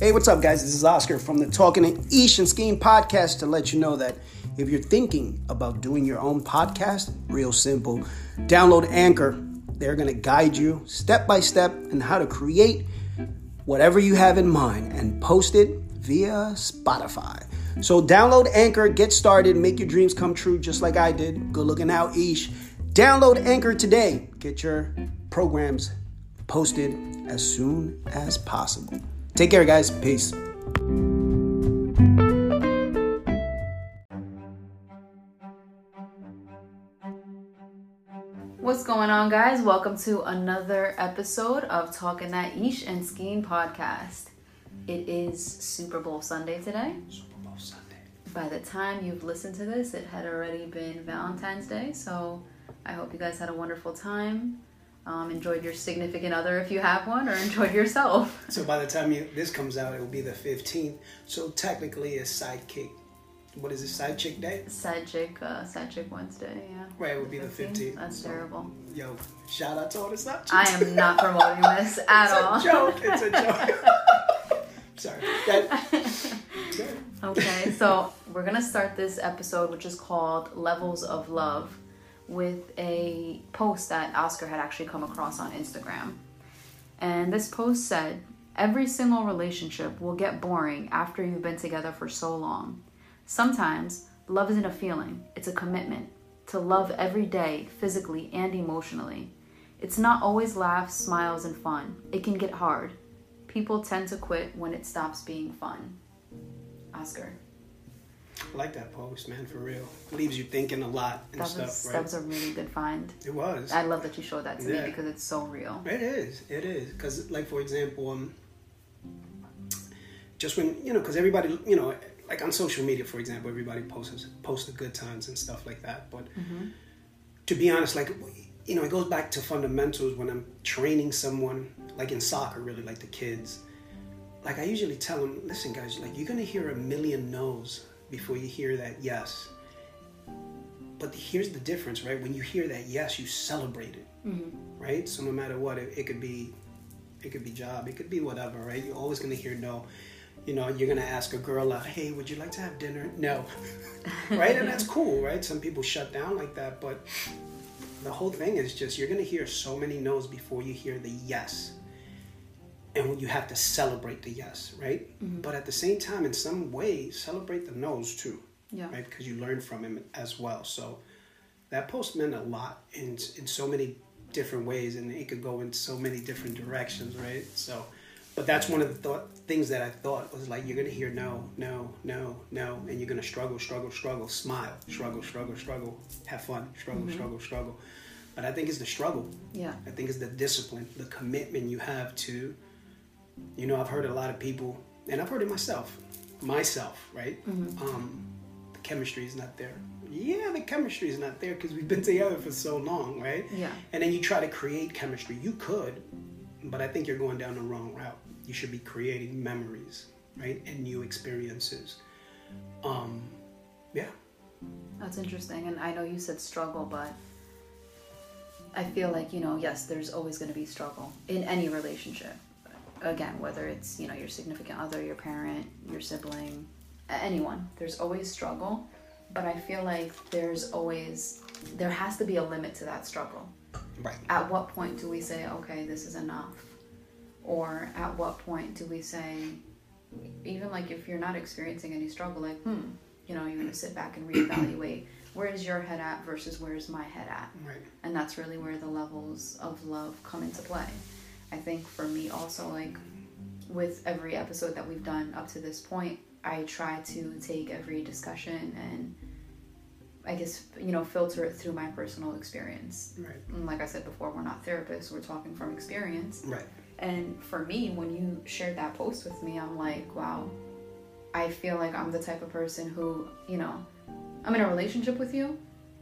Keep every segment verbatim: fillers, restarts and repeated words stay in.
Hey, what's up, guys? This is Oscar from the Talking That Ish and Skeen Podcast to let you know that if you're thinking about doing your own podcast, real simple, download Anchor. They're going to guide you step by step in how to create whatever you have in mind and post it via Spotify. So download Anchor, get started, make your dreams come true just like I did. Good looking out, Ish. Download Anchor today. Get your programs posted as soon as possible. Take care, guys. Peace. What's going on, guys? Welcome to another episode of Talking That Ish and Skeen Podcast. It is Super Bowl Sunday today. Super Bowl Sunday. By the time you've listened to this, it had already been Valentine's Day, so I hope you guys had a wonderful time. Um, enjoyed your significant other if you have one, or enjoyed yourself. So by the time you, this comes out, it will be the fifteenth. So technically, it's sidekick. What is it? Side chick day? Side chick, uh, side chick Wednesday. Yeah. Right. It would be the fifteenth. That's so terrible. Yo, shout out to all the side chicks. I am not promoting this at it's all. It's a joke. It's a joke. Sorry. That, okay, so we're gonna start this episode, which is called "Levels of Love," with a post that Oscar had actually come across on Instagram. And this post said, "Every single relationship will get boring after you've been together for so long. Sometimes love isn't a feeling, it's a commitment to love every day, physically and emotionally. It's not always laughs, smiles, and fun. It can get hard. People tend to quit when it stops being fun." Oscar. I like that post, man, for real. It leaves you thinking a lot and that stuff, was, right? That was a really good find. It was. I love that you showed that to yeah. me because it's so real. It is. It is. Because, like, for example, um, just when, you know, because everybody, you know, like on social media, for example, everybody posts, posts the good times and stuff like that. But mm-hmm. to be honest, like, you know, it goes back to fundamentals when I'm training someone, like in soccer, really, like the kids. Like, I usually tell them, listen, guys, like, you're going to hear a million no's before you hear that yes. But here's the difference, right? When you hear that yes, you celebrate it, mm-hmm. right? So no matter what, it, it could be, it could be job, it could be whatever, right? You're always gonna hear no. You know, you're gonna ask a girl out, hey, would you like to have dinner? No, right? And that's cool, right? Some people shut down like that, but the whole thing is just, you're gonna hear so many no's before you hear the yes. And you have to celebrate the yes, right? Mm-hmm. But at the same time, in some way, celebrate the no's too, yeah. right? Because you learn from him as well. So that post meant a lot in in so many different ways, and it could go in so many different directions, right? So, but that's one of the thought, things that I thought was like, you're going to hear no, no, no, no, and you're going to struggle, struggle, struggle, smile, struggle, struggle, struggle, have fun, struggle, mm-hmm. struggle, struggle. But I think it's the struggle. Yeah. I think it's the discipline, the commitment you have to. You know, I've heard a lot of people, and I've heard it myself, myself, right? Mm-hmm. Um, the chemistry is not there. Yeah, the chemistry is not there because we've been together for so long, right? Yeah. And then you try to create chemistry. You could, but I think you're going down the wrong route. You should be creating memories, right? And new experiences. Um, yeah. That's interesting. And I know you said struggle, but I feel like, you know, yes, there's always going to be struggle in any relationship. Again, whether it's, you know, your significant other, your parent, your sibling, anyone, there's always struggle. But I feel like there's always, there has to be a limit to that struggle. Right. At what point do we say, okay, this is enough? Or at what point do we say, even like if you're not experiencing any struggle, like, hmm, you know, you're going to sit back and reevaluate where is your head at versus where is my head at? Right. And that's really where the levels of love come into play. I think for me also, like with every episode that we've done up to this point, I try to take every discussion and I guess, you know, filter it through my personal experience. Right. And like I said before, we're not therapists, we're talking from experience. Right. And for me, when you shared that post with me, I'm like, wow, I feel like I'm the type of person who, you know, I'm in a relationship with you,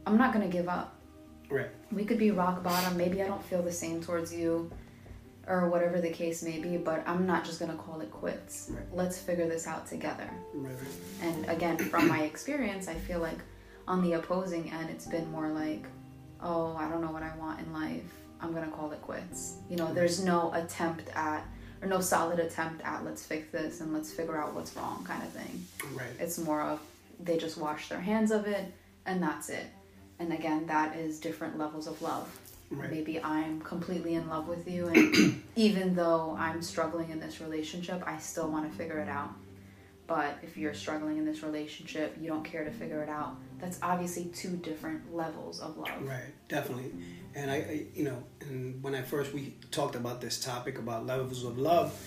I'm not going to give up. Right. We could be rock bottom, maybe I don't feel the same towards you, or whatever the case may be, but I'm not just gonna call it quits. Right. Let's figure this out together. Right. And again, from my experience, I feel like on the opposing end, it's been more like, oh, I don't know what I want in life, I'm gonna call it quits. You know, there's no attempt at, or no solid attempt at let's fix this and let's figure out what's wrong kind of thing. Right. It's more of they just wash their hands of it and that's it. And again, that is different levels of love. Right. Maybe I'm completely in love with you, and even though I'm struggling in this relationship, I still want to figure it out. But if you're struggling in this relationship, you don't care to figure it out. That's obviously two different levels of love. Right, definitely. And I, I you know, and when I first we talked about this topic about levels of love,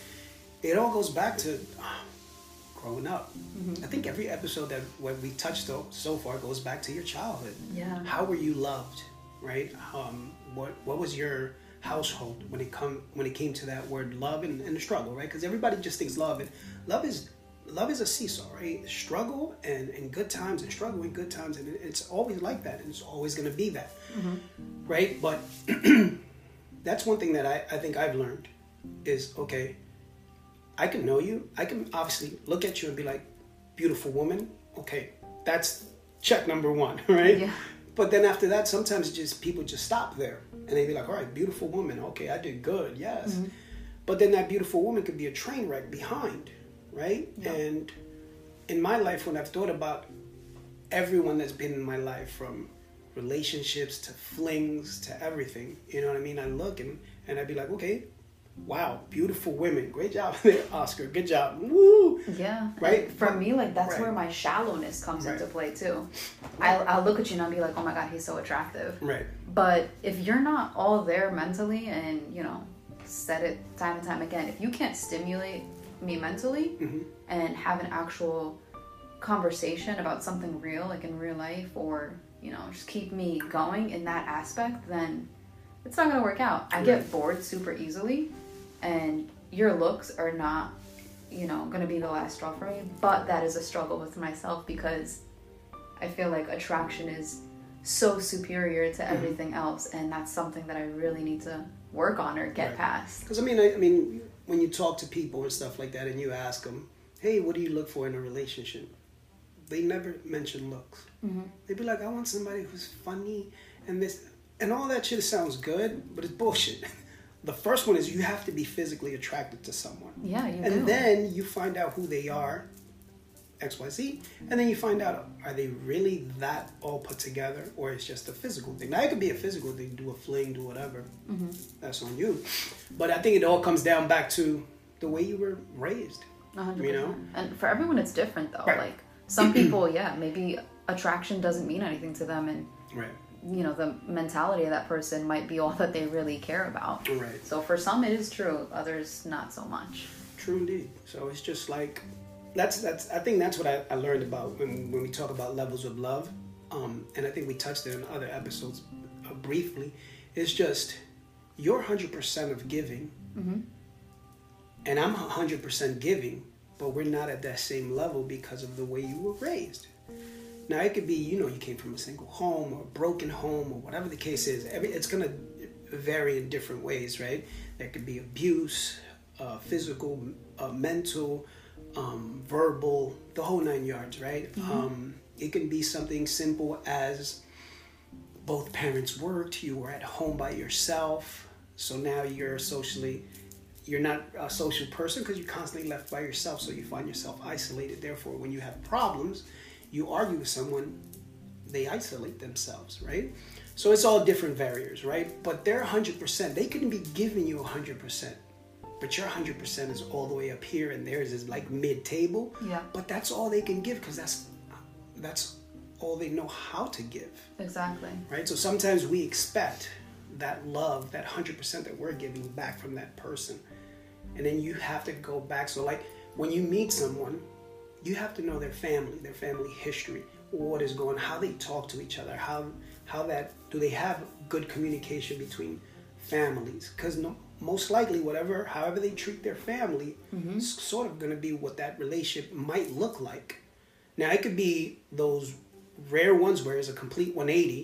it all goes back to uh, growing up. Mm-hmm. I think every episode that what we touched on so far goes back to your childhood. Yeah. How were you loved, right? Um, what what was your household when it come when it came to that word love and, and the struggle, right? Because everybody just thinks love, and love is. Love is a seesaw, right? Struggle and, and good times and struggle and good times. And it's always like that. And it's always going to be that, mm-hmm. right? But that's one thing that I, I think I've learned is, okay, I can know you. I can obviously look at you and be like, beautiful woman. Okay, that's check number one, right? Yeah. But then after that, sometimes just people just stop there. And they be like, all right, beautiful woman. Okay, I did good, yes. Mm-hmm. But then that beautiful woman could be a train wreck behind, right? Yep. And in my life, when I've thought about everyone that's been in my life, from relationships to flings to everything, you know what I mean? I look and, and I'd be like, okay, wow, beautiful women. Great job there, Oscar. Good job. Woo! Yeah. Right? For me, like, that's right. where my shallowness comes right. into play, too. I'll, I'll look at you and I'll be like, oh my God, he's so attractive. Right. But if you're not all there mentally and, you know, said it time and time again, if you can't stimulate me mentally mm-hmm. and have an actual conversation about something real, like in real life, or you know, just keep me going in that aspect, then it's not gonna work out. I right. get bored super easily, and your looks are not, you know, gonna be the last straw for me. But that is a struggle with myself, because I feel like attraction is so superior to everything mm-hmm. else, and that's something that I really need to work on or get right. past. Because I mean, I, I mean. when you talk to people and stuff like that and you ask them, hey, what do you look for in a relationship? They never mention looks. Mm-hmm. They'd be like, I want somebody who's funny and this, and all that shit sounds good, but it's bullshit. The first one is you have to be physically attracted to someone. Yeah, you And do. Then you find out who they are, X, Y, Z, and then you find out, are they really that all put together, or it's just a physical thing? Now, it could be a physical thing, do a fling, do whatever. Mm-hmm. That's on you. But I think it all comes down back to the way you were raised. one hundred percent. You know? And for everyone, it's different, though. Right. Like, some people, yeah, maybe attraction doesn't mean anything to them, and, right. you know, the mentality of that person might be all that they really care about. Right. So for some, it is true. Others, not so much. True indeed. So it's just like... That's that's. I think that's what I, I learned about when when we talk about levels of love, um, and I think we touched it in other episodes uh, briefly. It's just you're one hundred percent of giving, mm-hmm. and I'm one hundred percent giving, but we're not at that same level because of the way you were raised. Now it could be, you know, you came from a single home or a broken home or whatever the case is. Every it's gonna vary in different ways, right? There could be abuse, uh, physical, uh, mental. Um, verbal, the whole nine yards, right? Mm-hmm. Um, it can be something simple as both parents worked, you were at home by yourself, so now you're socially, you're not a social person because you're constantly left by yourself, so you find yourself isolated. Therefore, when you have problems, you argue with someone, they isolate themselves, right? So it's all different barriers, right? But they're one hundred percent. They couldn't be giving you one hundred percent. But your one hundred percent is all the way up here, and theirs is like mid-table. Yeah. But that's all they can give, because that's that's all they know how to give. Exactly. Right? So sometimes we expect that love, that one hundred percent that we're giving back from that person. And then you have to go back. So like when you meet someone, you have to know their family, their family history, what is going on, how they talk to each other, how how that, do they have good communication between families? Because no... most likely, whatever, however they treat their family, mm-hmm. is sort of going to be what that relationship might look like. Now, it could be those rare ones where it's a complete one eighty.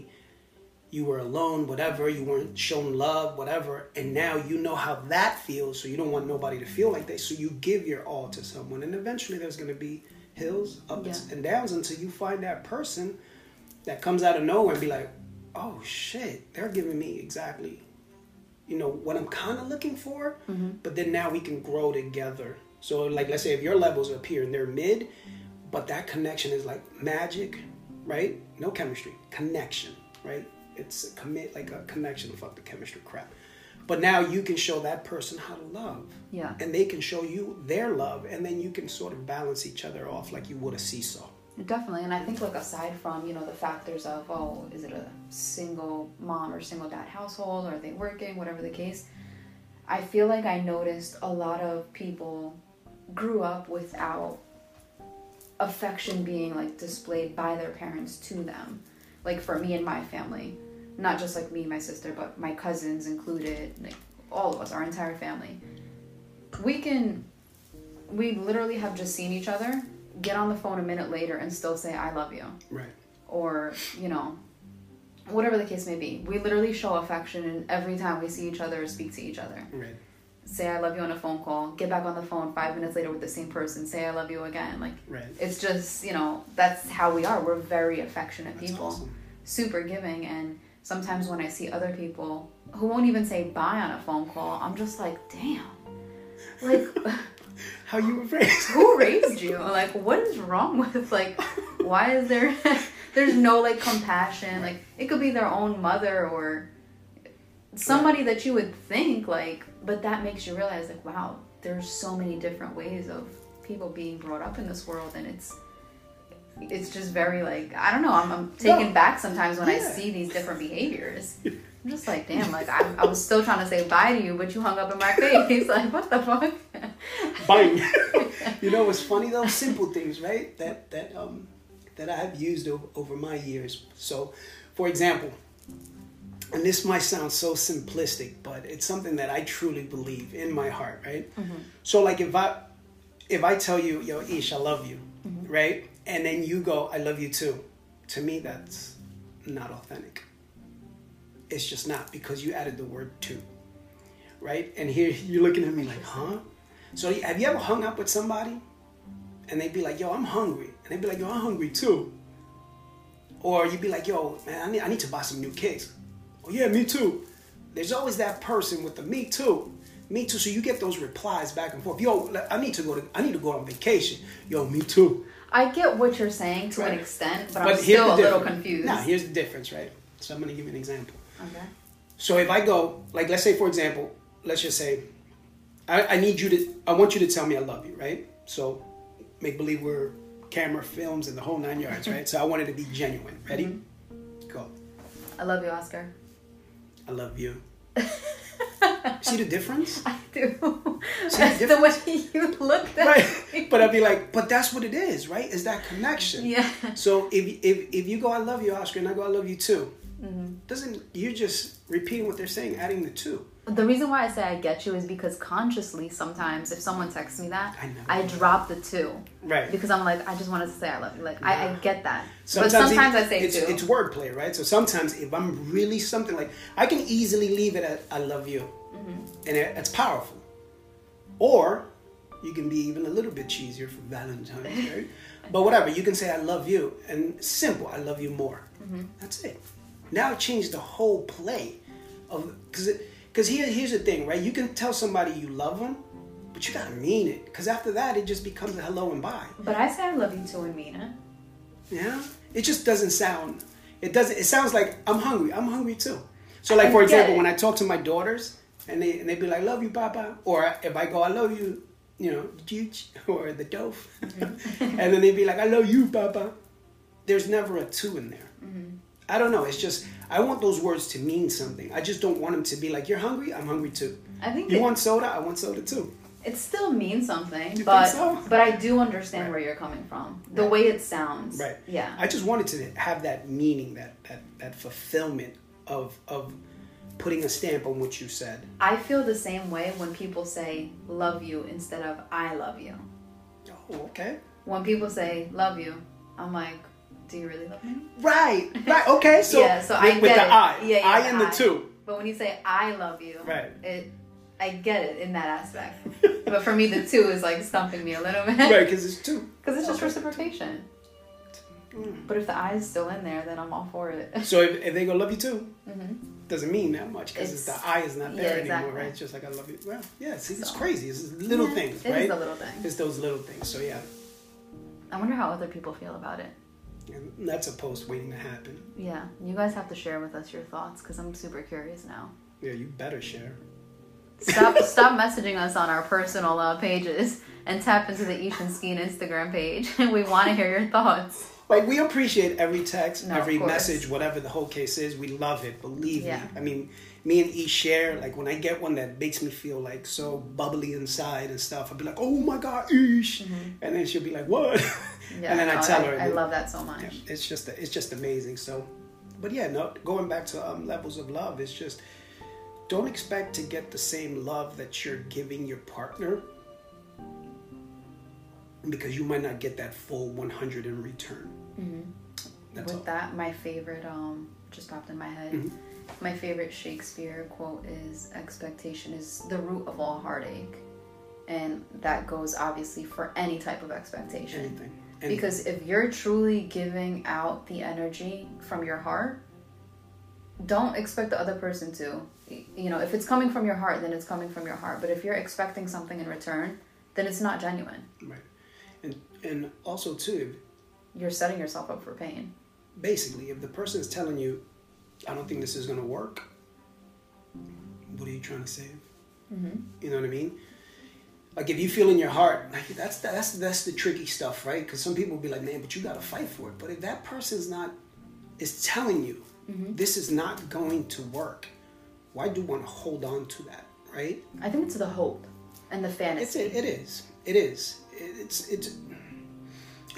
You were alone, whatever. You weren't shown love, whatever. And now you know how that feels, so you don't want nobody to feel like that. So you give your all to someone. And eventually, there's going to be hills, ups yeah. and downs, until you find that person that comes out of nowhere and be like, oh, shit, they're giving me exactly you know, what I'm kind of looking for, mm-hmm. but then now we can grow together. So like, let's say if your levels are up here and they're mid, but that connection is like magic, right? No chemistry, connection, right? It's a commit, like a connection, fuck the chemistry crap. But now you can show that person how to love. Yeah. And they can show you their love. And then you can sort of balance each other off like you would a seesaw. Definitely. And I think, like, aside from, you know, the factors of, oh, is it a single mom or single dad household? Or are they working? Whatever the case. I feel like I noticed a lot of people grew up without affection being, like, displayed by their parents to them. Like, for me and my family. Not just, like, me and my sister, but my cousins included. Like, all of us. Our entire family. We can... We literally have just seen each other, get on the phone a minute later and still say, I love you. Right. Or, you know, whatever the case may be. We literally show affection and every time we see each other or speak to each other. Right. Say, I love you on a phone call. Get back on the phone five minutes later with the same person. Say, I love you again. Like, right. It's just, you know, that's how we are. We're very affectionate that's people. Awesome. Super giving. And sometimes when I see other people who won't even say bye on a phone call, I'm just like, damn. Like... How you were raised? Who raised you? Like, what is wrong with, like, why is there, there's no, like, compassion. Like, it could be their own mother or somebody that you would think, like, but that makes you realize, like, wow, there's so many different ways of people being brought up in this world. And it's, it's just very, like, I don't know, I'm, I'm taken no. back sometimes when yeah. I see these different behaviors. I'm just like, damn, like, I, I was still trying to say bye to you, but you hung up in my face. Like, what the fuck? Bang. You know what's funny, though? Simple things, right? That that um that I have used over, over my years. So, for example, and this might sound so simplistic, but it's something that I truly believe in my heart, right? Mm-hmm. So, like, if I, if I tell you, yo, Ish, I love you, mm-hmm. right? And then you go, I love you too. To me, that's not authentic. It's just not, because you added the word to, right? And here you're looking at me like, huh? So have you ever hung up with somebody and they'd be like, yo, I'm hungry. And they'd be like, yo, I'm hungry too. Or you'd be like, yo, man, I need, I need to buy some new kicks. Oh yeah, me too. There's always that person with the me too. Me too. So you get those replies back and forth. Yo, I need to go to, I need to go on vacation. Yo, me too. I get what you're saying to right. an extent, but, but I'm still a little confused. Nah, here's the difference, right? So I'm going to give you an example. Okay. So if I go, like, let's say, for example, let's just say, I, I need you to, I want you to tell me I love you, right? So make believe we're camera films and the whole nine yards, right? So I wanted to be genuine. Ready? Mm-hmm. Go. I love you, Oscar. I love you. See the difference? I do. See that's the, the way you looked at right. me. But I'd be like, but that's what it is, right? Is that connection. Yeah. So if if if you go, I love you, Oscar, and I go, I love you too. Mm-hmm. Doesn't you're just repeating what they're saying, adding the two. The reason why I say I get you is because consciously sometimes if someone texts me that, I, I drop the two. Right. Because I'm like, I just wanted to say I love you. Like, yeah. I, I get that. Sometimes but sometimes it, I say it's, two. It's wordplay, right? So sometimes if I'm really something like, I can easily leave it at I love you. Mm-hmm. And it, it's powerful. Or you can be even a little bit cheesier for Valentine's, right? But whatever, you can say I love you. And simple, I love you more. Mm-hmm. That's it. Now change the whole play of because because here here's the thing, right? You can tell somebody you love them, but you gotta mean it. Because after that, it just becomes a hello and bye. But I say I love you too and mean it. Yeah, it just doesn't sound. It doesn't. It sounds like I'm hungry. I'm hungry too. So like I for example, it. When I talk to my daughters and they and they be like, "Love you, Papa," or if I go, "I love you," you know, "Juch" or the "Dove," mm-hmm. and then they be like, "I love you, Papa." There's never a two in there. Mm-hmm. I don't know. It's just, I want those words to mean something. I just don't want them to be like, you're hungry? I'm hungry too. I think you want soda? I want soda too. It still means something. You but, think so? But I do understand right. where you're coming from. The right. way it sounds. Right. Yeah. I just wanted to have that meaning, that, that, that fulfillment of of putting a stamp on what you said. I feel the same way when people say, love you, instead of, I love you. Oh, okay. When people say, love you, I'm like... Do you really love me? Right, right. Okay, so, yeah, so I with, with the it. I, yeah, yeah, I and I. the two. But when you say I love you, right? It, I get it in that aspect. But for me, the two is like stumping me a little bit. Right, because it's two. Because it's just okay. reciprocation. Mm. But if the I is still in there, then I'm all for it. So if, if they go love you too, mm-hmm. doesn't mean that much because it's, it's the I is not there yeah, anymore, exactly. right? It's just like I love you. Well, yeah, see, so, it's crazy. It's little yeah, things, it right? It is the little things. It's those little things. So, yeah. I wonder how other people feel about it. And that's a post waiting to happen. Yeah. You guys have to share with us your thoughts because I'm super curious now. Yeah, you better share. Stop stop messaging us on our personal uh, pages and tap into the Ish and Skeen Instagram page. We want to hear your thoughts. Like, we appreciate every text, no, every message, whatever the whole case is. We love it. Believe yeah. me. I mean, me and E share. Like, when I get one that makes me feel, like, so bubbly inside and stuff, I'll be like, oh, my God, Ish. Mm-hmm. And then she'll be like, what? Yeah, and then no, I tell I, her. I love that so much. Yeah, it's just it's just amazing. So, but, yeah, no, going back to um, levels of love, it's just don't expect to get the same love that you're giving your partner, because you might not get that full one hundred in return. Mm-hmm. That's With all. that, my favorite, um, just popped in my head, mm-hmm. my favorite Shakespeare quote is, expectation is the root of all heartache. And that goes, obviously, for any type of expectation. Anything. Anything. Because if you're truly giving out the energy from your heart, don't expect the other person to. You know, if it's coming from your heart, then it's coming from your heart. But if you're expecting something in return, then it's not genuine. Right. And, and also, too, you're setting yourself up for pain. Basically, if the person is telling you, I don't think this is going to work, what are you trying to save? Mm-hmm. You know what I mean? Like, if you feel in your heart, like that's the, that's that's the tricky stuff, right? Because some people will be like, man, but you got to fight for it. But if that person's not, is telling you, mm-hmm. this is not going to work, why do you want to hold on to that, right? I think it's the hope and the fantasy. It's, it, it is. It is. It's it's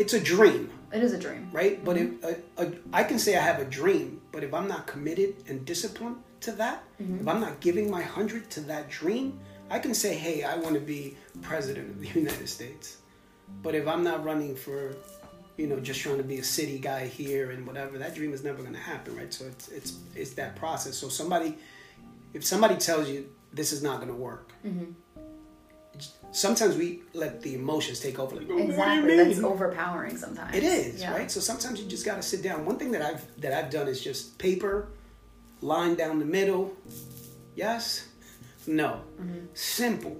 it's a dream. It is a dream, right? But mm-hmm. if a, a, I can say I have a dream, but if I'm not committed and disciplined to that, mm-hmm. if I'm not giving my hundred to that dream, I can say, hey, I want to be president of the United States. But if I'm not running for, you know, just trying to be a city guy here and whatever, that dream is never going to happen, right? So it's it's it's that process. So somebody, if somebody tells you this is not going to work. Mm-hmm. Sometimes we let the emotions take over. Like, oh, exactly. What do you mean? That's overpowering sometimes. It is, yeah. right? So sometimes you just got to sit down. One thing that I've that I've done is just paper, line down the middle, yes, no, mm-hmm. simple.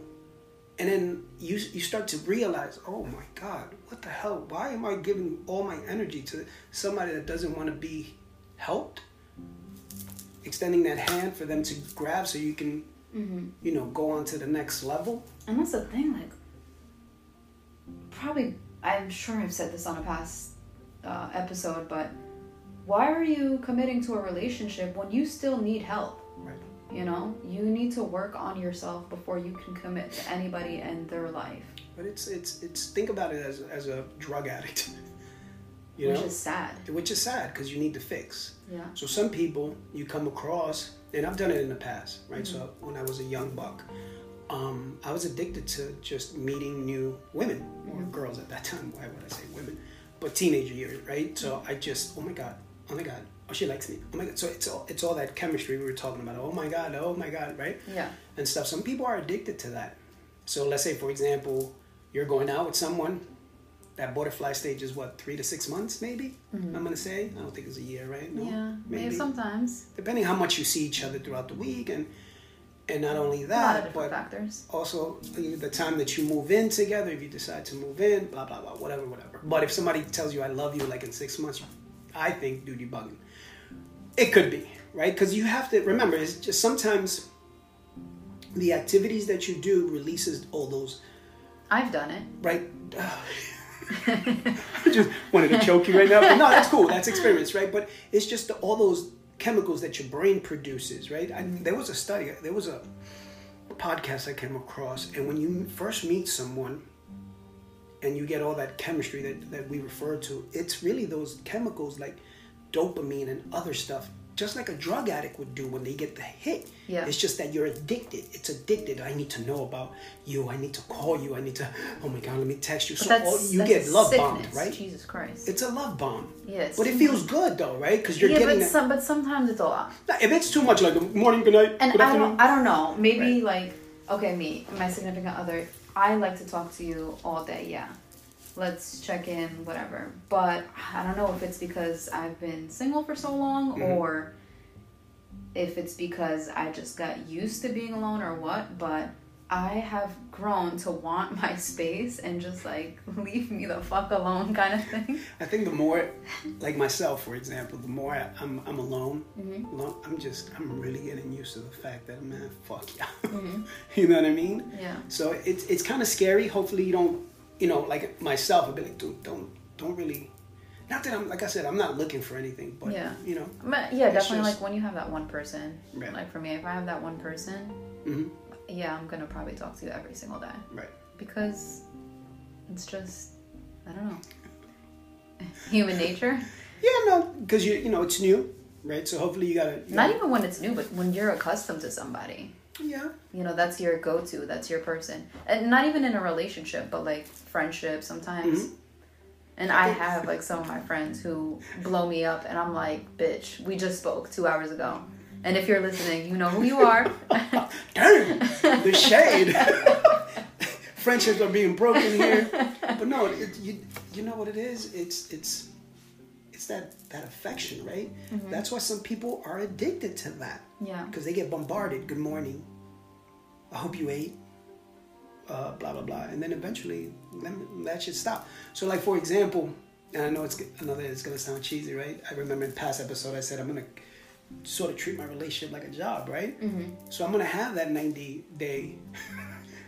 And then you you start to realize, oh my God, what the hell? Why am I giving all my energy to somebody that doesn't want to be helped? Extending that hand for them to grab so you can... Mm-hmm. you know, go on to the next level. And that's the thing, like, probably, I'm sure I've said this on a past uh, episode, but why are you committing to a relationship when you still need help? Right. You know, you need to work on yourself before you can commit to anybody and their life. But it's, it's, it's, think about it as, as a drug addict. You which know? Is sad. Which is sad, because you need to fix. Yeah. So some people you come across... And I've done it in the past, right? Mm-hmm. So when I was a young buck, um, I was addicted to just meeting new women mm-hmm. or girls at that time. Why would I say women? But teenager years, right? Mm-hmm. So I just, oh my God, oh my God, oh she likes me, oh my God. So it's all it's all that chemistry we were talking about. Oh my God, oh my God, right? Yeah. And stuff. Some people are addicted to that. So let's say, for example, you're going out with someone. That butterfly stage is what, three to six months maybe? Mm-hmm. I'm gonna say. I don't think it's a year, right? No, yeah, maybe. maybe sometimes. Depending how much you see each other throughout the week, and and not only that, but factors. Also the time that you move in together, if you decide to move in, blah blah blah, whatever, whatever. But if somebody tells you I love you like in six months, I think, dude, you're bugging. It could be, right? Because you have to remember, it's just sometimes the activities that you do releases all those. I've done it. Right. I just wanted to choke you right now, but no, that's cool, that's experience, right? But it's just the, all those chemicals that your brain produces, right? I, there was a study, there was a podcast I came across, and when you first meet someone and you get all that chemistry that, that we refer to, it's really those chemicals like dopamine and other stuff, just like a drug addict would do when they get the hit. Yeah. It's just that you're addicted. It's addicted. I need to know about you. I need to call you. I need to, oh my God, let me text you. But so that's, all, you that's get love sickness. Bombed, right? Jesus Christ. It's a love bomb. Yes. But it feels good though, right? Because you're yeah, getting but that. Some, but sometimes it's a lot. If it's too much, like good morning, good night, and good I afternoon. Don't, I don't know. Maybe right. like, okay, me, my significant other, I like to talk to you all day, yeah. Let's check in, whatever. But I don't know if it's because I've been single for so long mm-hmm. or if it's because I just got used to being alone or what, but I have grown to want my space and just like leave me the fuck alone kind of thing. I think the more, like myself, for example, the more I, I'm I'm alone, mm-hmm. alone, I'm just, I'm really getting used to the fact that, man, fuck y'all. Mm-hmm. You know what I mean? Yeah. So it's it's kind of scary. Hopefully you don't, you know, like myself, I've been like, dude, don't, don't really, not that I'm, like I said, I'm not looking for anything, but, yeah. you know. But yeah, definitely just, like when you have that one person, right. like for me, if I have that one person, mm-hmm. yeah, I'm gonna probably talk to you every single day. Right. Because it's just, I don't know, human nature. Yeah, no, because you you know it's new, right? So hopefully you gotta. You Not gotta... even when it's new, but when you're accustomed to somebody. Yeah. You know, that's your go-to. That's your person. And not even in a relationship, but like friendship sometimes. Mm-hmm. And I have like some of my friends who blow me up, and I'm like, bitch, we just spoke two hours ago. And if you're listening, you know who you are. Damn, the shade. Friendships are being broken here. But no, it, you you know what it is? It's it's it's that, that affection, right? Mm-hmm. That's why some people are addicted to that. Yeah. Because they get bombarded. Good morning. I hope you ate. Uh, blah, blah, blah. And then eventually that shit stopped. So like, for example, and I know it's another, it's going to sound cheesy, right? I remember in the past episode, I said I'm going to sort of treat my relationship like a job, right? Mm-hmm. So I'm going to have that ninety day.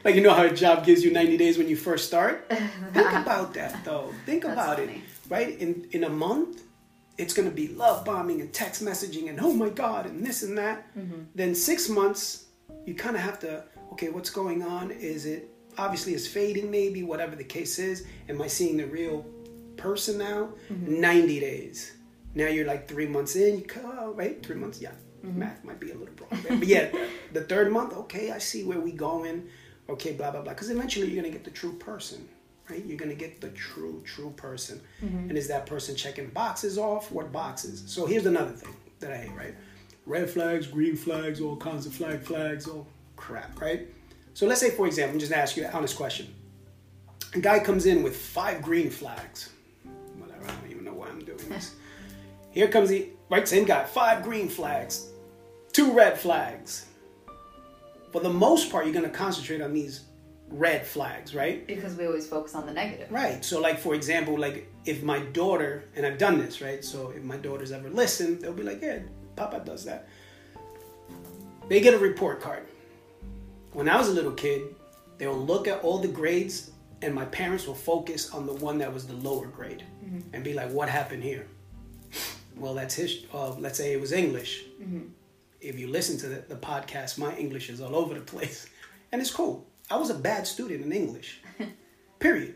Like, you know how a job gives you ninety days when you first start? Think about that, though. Think about funny. it, right? In in a month, it's going to be love bombing and text messaging and, oh, my God, and this and that. Mm-hmm. Then six months, you kind of have to, okay, what's going on? Is it, obviously, it's fading maybe, whatever the case is. Am I seeing the real person now? Mm-hmm. ninety days. Now you're like three months in, you come, right? Three months, yeah. Mm-hmm. Math might be a little broad. Right? But yeah, the, the third month, okay, I see where we going. Okay, blah, blah, blah. Because eventually you're going to get the true person, right? You're going to get the true, true person. Mm-hmm. And is that person checking boxes off? What boxes? So here's another thing that I hate, right? Red flags, green flags, all kinds of flag flags, all crap, right? So let's say, for example, I'm just going to ask you an honest question. A guy comes in with five green flags. Whatever, I don't even know why I'm doing this. Here comes the, right, same guy, five green flags, two red flags. For the most part, you're going to concentrate on these red flags, right? Because we always focus on the negative. Right. So, like, for example, like, if my daughter, and I've done this, right? So, if my daughters ever listen, they'll be like, yeah, Papa does that. They get a report card. When I was a little kid, they'll look at all the grades, and my parents will focus on the one that was the lower grade. Mm-hmm. And be like, what happened here? Well, that's his, uh, let's say it was English. Mm-hmm. If you listen to the, the podcast, my English is all over the place. And it's cool. I was a bad student in English, period.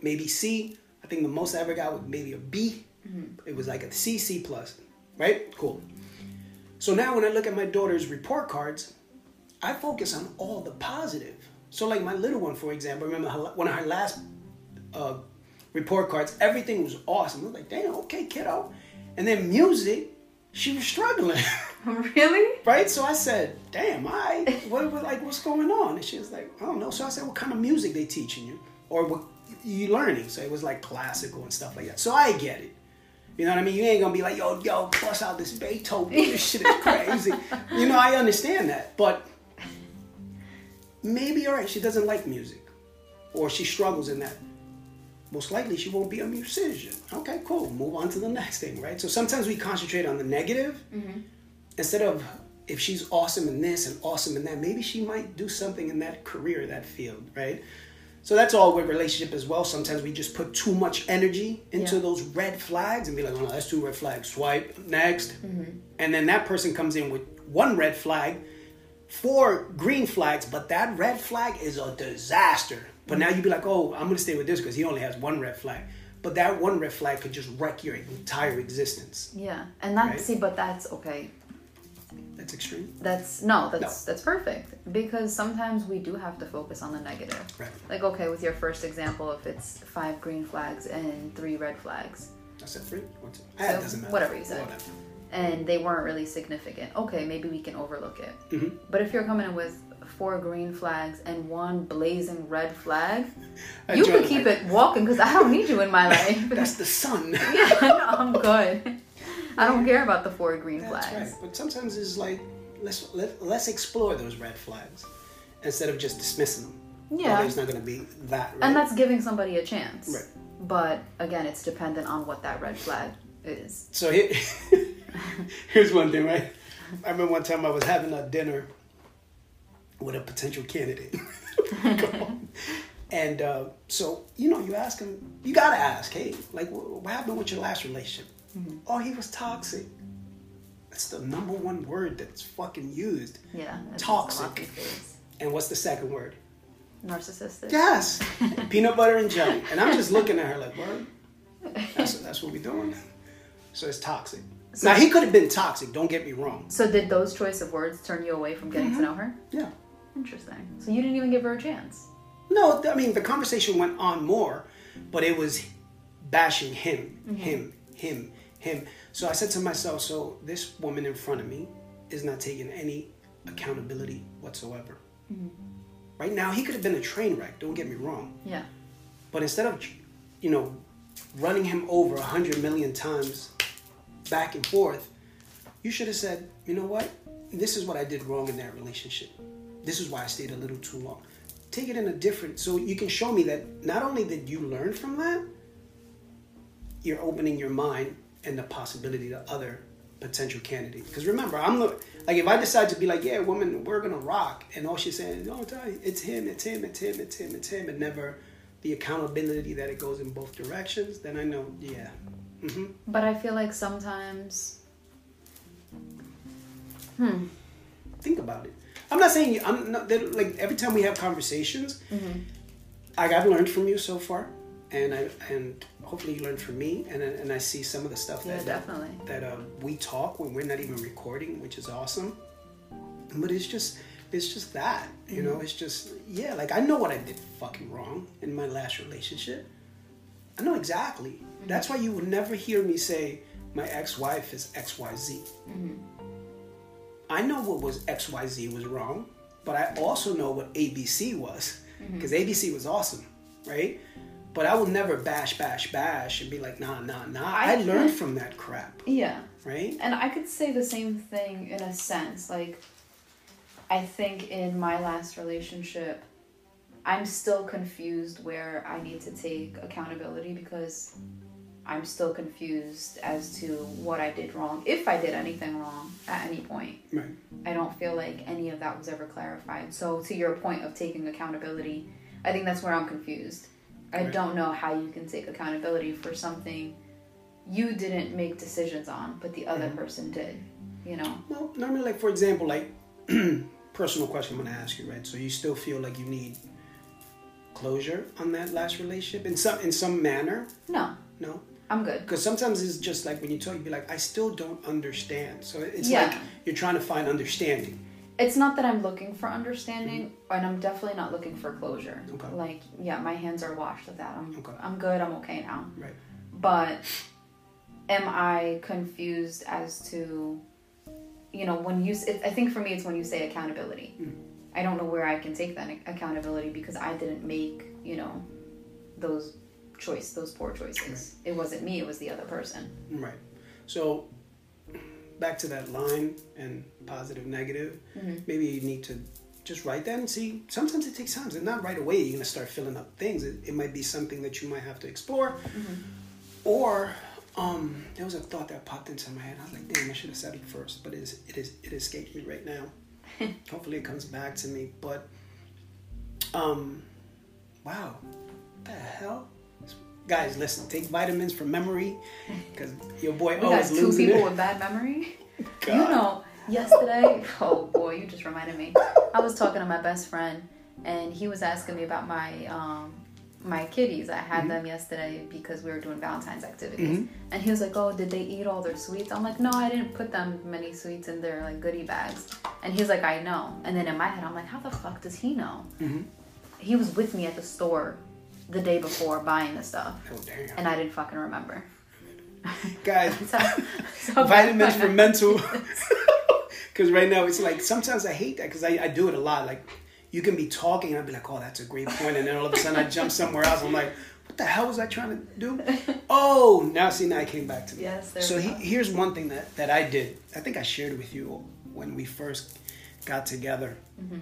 Maybe C. I think the most I ever got was maybe a B. Mm-hmm. It was like a C, C plus, right? Cool. So now when I look at my daughter's report cards, I focus on all the positive. So like my little one, for example, remember her, one of her last uh, report cards, everything was awesome. I was like, damn, okay, kiddo. And then music, she was struggling. Really? Right? So I said, damn, I, what, what, like, what's going on? And she was like, I don't know. So I said, what kind of music they teaching you? Or what you learning? So it was like classical and stuff like that. So I get it. You know what I mean? You ain't going to be like, yo, yo, bust out this Beethoven. This shit is crazy. You know, I understand that. But maybe, all right, she doesn't like music. Or she struggles in that. Most likely she won't be a musician. Okay, cool. Move on to the next thing, right? So sometimes we concentrate on the negative. Mm-hmm. Instead of if she's awesome in this and awesome in that, maybe she might do something in that career, that field, right? So that's all with relationship as well. Sometimes we just put too much energy into yeah. those red flags and be like, oh, no, that's two red flags. Swipe, next. Mm-hmm. And then that person comes in with one red flag, four green flags, but that red flag is a disaster. But now you'd be like, oh, I'm going to stay with this because he only has one red flag. But that one red flag could just wreck your entire existence. Yeah. And that's, right? see, but that's okay. That's extreme? That's, no, that's no. that's perfect. Because sometimes we do have to focus on the negative. Right. Like, okay, with your first example, if it's five green flags and three red flags. I said three? One, two. So it doesn't matter. Whatever you said. Whatever. And they weren't really significant. Okay, maybe we can overlook it. Mm-hmm. But if you're coming in with four green flags and one blazing red flag, you can keep life. it walking because I don't need you in my life. That's the sun. Yeah, no, I'm good. I don't care about the four green flags. That's right. But sometimes it's like, let's let, let's explore those red flags instead of just dismissing them. Yeah. Well, there's not going to be that. Right? And that's giving somebody a chance. Right. But again, it's dependent on what that red flag is. So here, here's one thing, right? I remember one time I was having a dinner with a potential candidate. And uh, so, you know, you ask him, you got to ask, hey, like, wh- what happened with your last relationship? Mm-hmm. Oh, he was toxic. That's the number one word that's fucking used. Yeah. Toxic. And what's the second word? Narcissistic. Yes. Peanut butter and jelly. And I'm just looking at her like, word? That's, that's what we're doing. So it's toxic. So now, he could have been toxic. Don't get me wrong. So did those choice of words turn you away from getting mm-hmm. to know her? Yeah. Interesting. So you didn't even give her a chance? No, I mean, the conversation went on more, but it was bashing him, mm-hmm. him, him, him. So I said to myself, so this woman in front of me is not taking any accountability whatsoever. Mm-hmm. Right now, he could have been a train wreck, don't get me wrong. Yeah. But instead of, you know, running him over one hundred million times back and forth, you should have said, you know what? This is what I did wrong in that relationship. This is why I stayed a little too long. Take it in a different, so you can show me that not only did you learn from that, you're opening your mind and the possibility to other potential candidates. Because remember, I'm the, like, if I decide to be like, yeah, woman, we're gonna rock, and all she's saying, no, it's him, it's him, it's him, it's him, it's him, and never the accountability that it goes in both directions, then I know, yeah. Mm-hmm. But I feel like sometimes, hmm, think about it. I'm not saying you, I'm not, like, every time we have conversations, mm-hmm. I, I've learned from you so far, and I and hopefully you learned from me, and and I see some of the stuff yeah, that definitely. that, that uh, we talk when we're not even recording, which is awesome. But it's just it's just that, you mm-hmm. know, it's just yeah, like, I know what I did fucking wrong in my last relationship. I know exactly. Mm-hmm. That's why you will never hear me say my ex-wife is X Y Z. Mm-hmm. I know what was X Y Z was wrong, but I also know what A B C was, because mm-hmm. A B C was awesome, right? But I will never bash, bash, bash and be like, nah, nah, nah. I, I learned from that crap. Yeah. Right? And I could say the same thing in a sense. Like, I think in my last relationship, I'm still confused where I need to take accountability, because I'm still confused as to what I did wrong, if I did anything wrong at any point. Right. I don't feel like any of that was ever clarified. So to your point of taking accountability, I think that's where I'm confused. I right. don't know how you can take accountability for something you didn't make decisions on, but the other mm-hmm. person did, you know? Well, normally, like, for example, like, personal question I'm going to ask you, right? So you still feel like you need closure on that last relationship in some in some manner? No. No? I'm good. Because sometimes it's just like when you talk, you'd be like, I still don't understand. So it's yeah. like you're trying to find understanding. It's not that I'm looking for understanding, mm-hmm. and I'm definitely not looking for closure. Okay. Like, yeah, my hands are washed with that. I'm okay. I'm good. I'm okay now. Right. But am I confused as to, you know, when you, it, I think for me it's when you say accountability. Mm-hmm. I don't know where I can take that accountability, because I didn't make, you know, those choice those poor choices. Right. It wasn't me, it was the other person. Right. So back to that line and positive, negative. Mm-hmm. Maybe you need to just write that and see. Sometimes it takes time, and not right away you're going to start filling up things. It, it might be something that you might have to explore. Mm-hmm. Or um there was a thought that popped into my head. I was like, damn, I should have said it first, but it is it is it escaped me right now. Hopefully it comes back to me. But um wow, what the hell? Guys, listen, take vitamins for memory, because your boy we always loses it. Two people with bad memory. God. You know, yesterday, oh boy, you just reminded me. I was talking to my best friend, and he was asking me about my um, my kitties. I had mm-hmm. them yesterday because we were doing Valentine's activities. Mm-hmm. And he was like, oh, did they eat all their sweets? I'm like, no, I didn't put them many sweets in their like goodie bags. And he's like, I know. And then in my head, I'm like, how the fuck does he know? Mm-hmm. He was with me at the store the day before buying the stuff. Oh, damn. And I didn't fucking remember. Guys, so, so vitamins for mental. Because right now it's like, sometimes I hate that, because I, I do it a lot. Like, you can be talking and I'd be like, oh, that's a great point. And then all of a sudden I jump somewhere else. I'm like, what the hell was I trying to do? Oh, now see, now I came back to me. Yes, so he, here's one thing that, that I did. I think I shared with you when we first got together. Mm-hmm.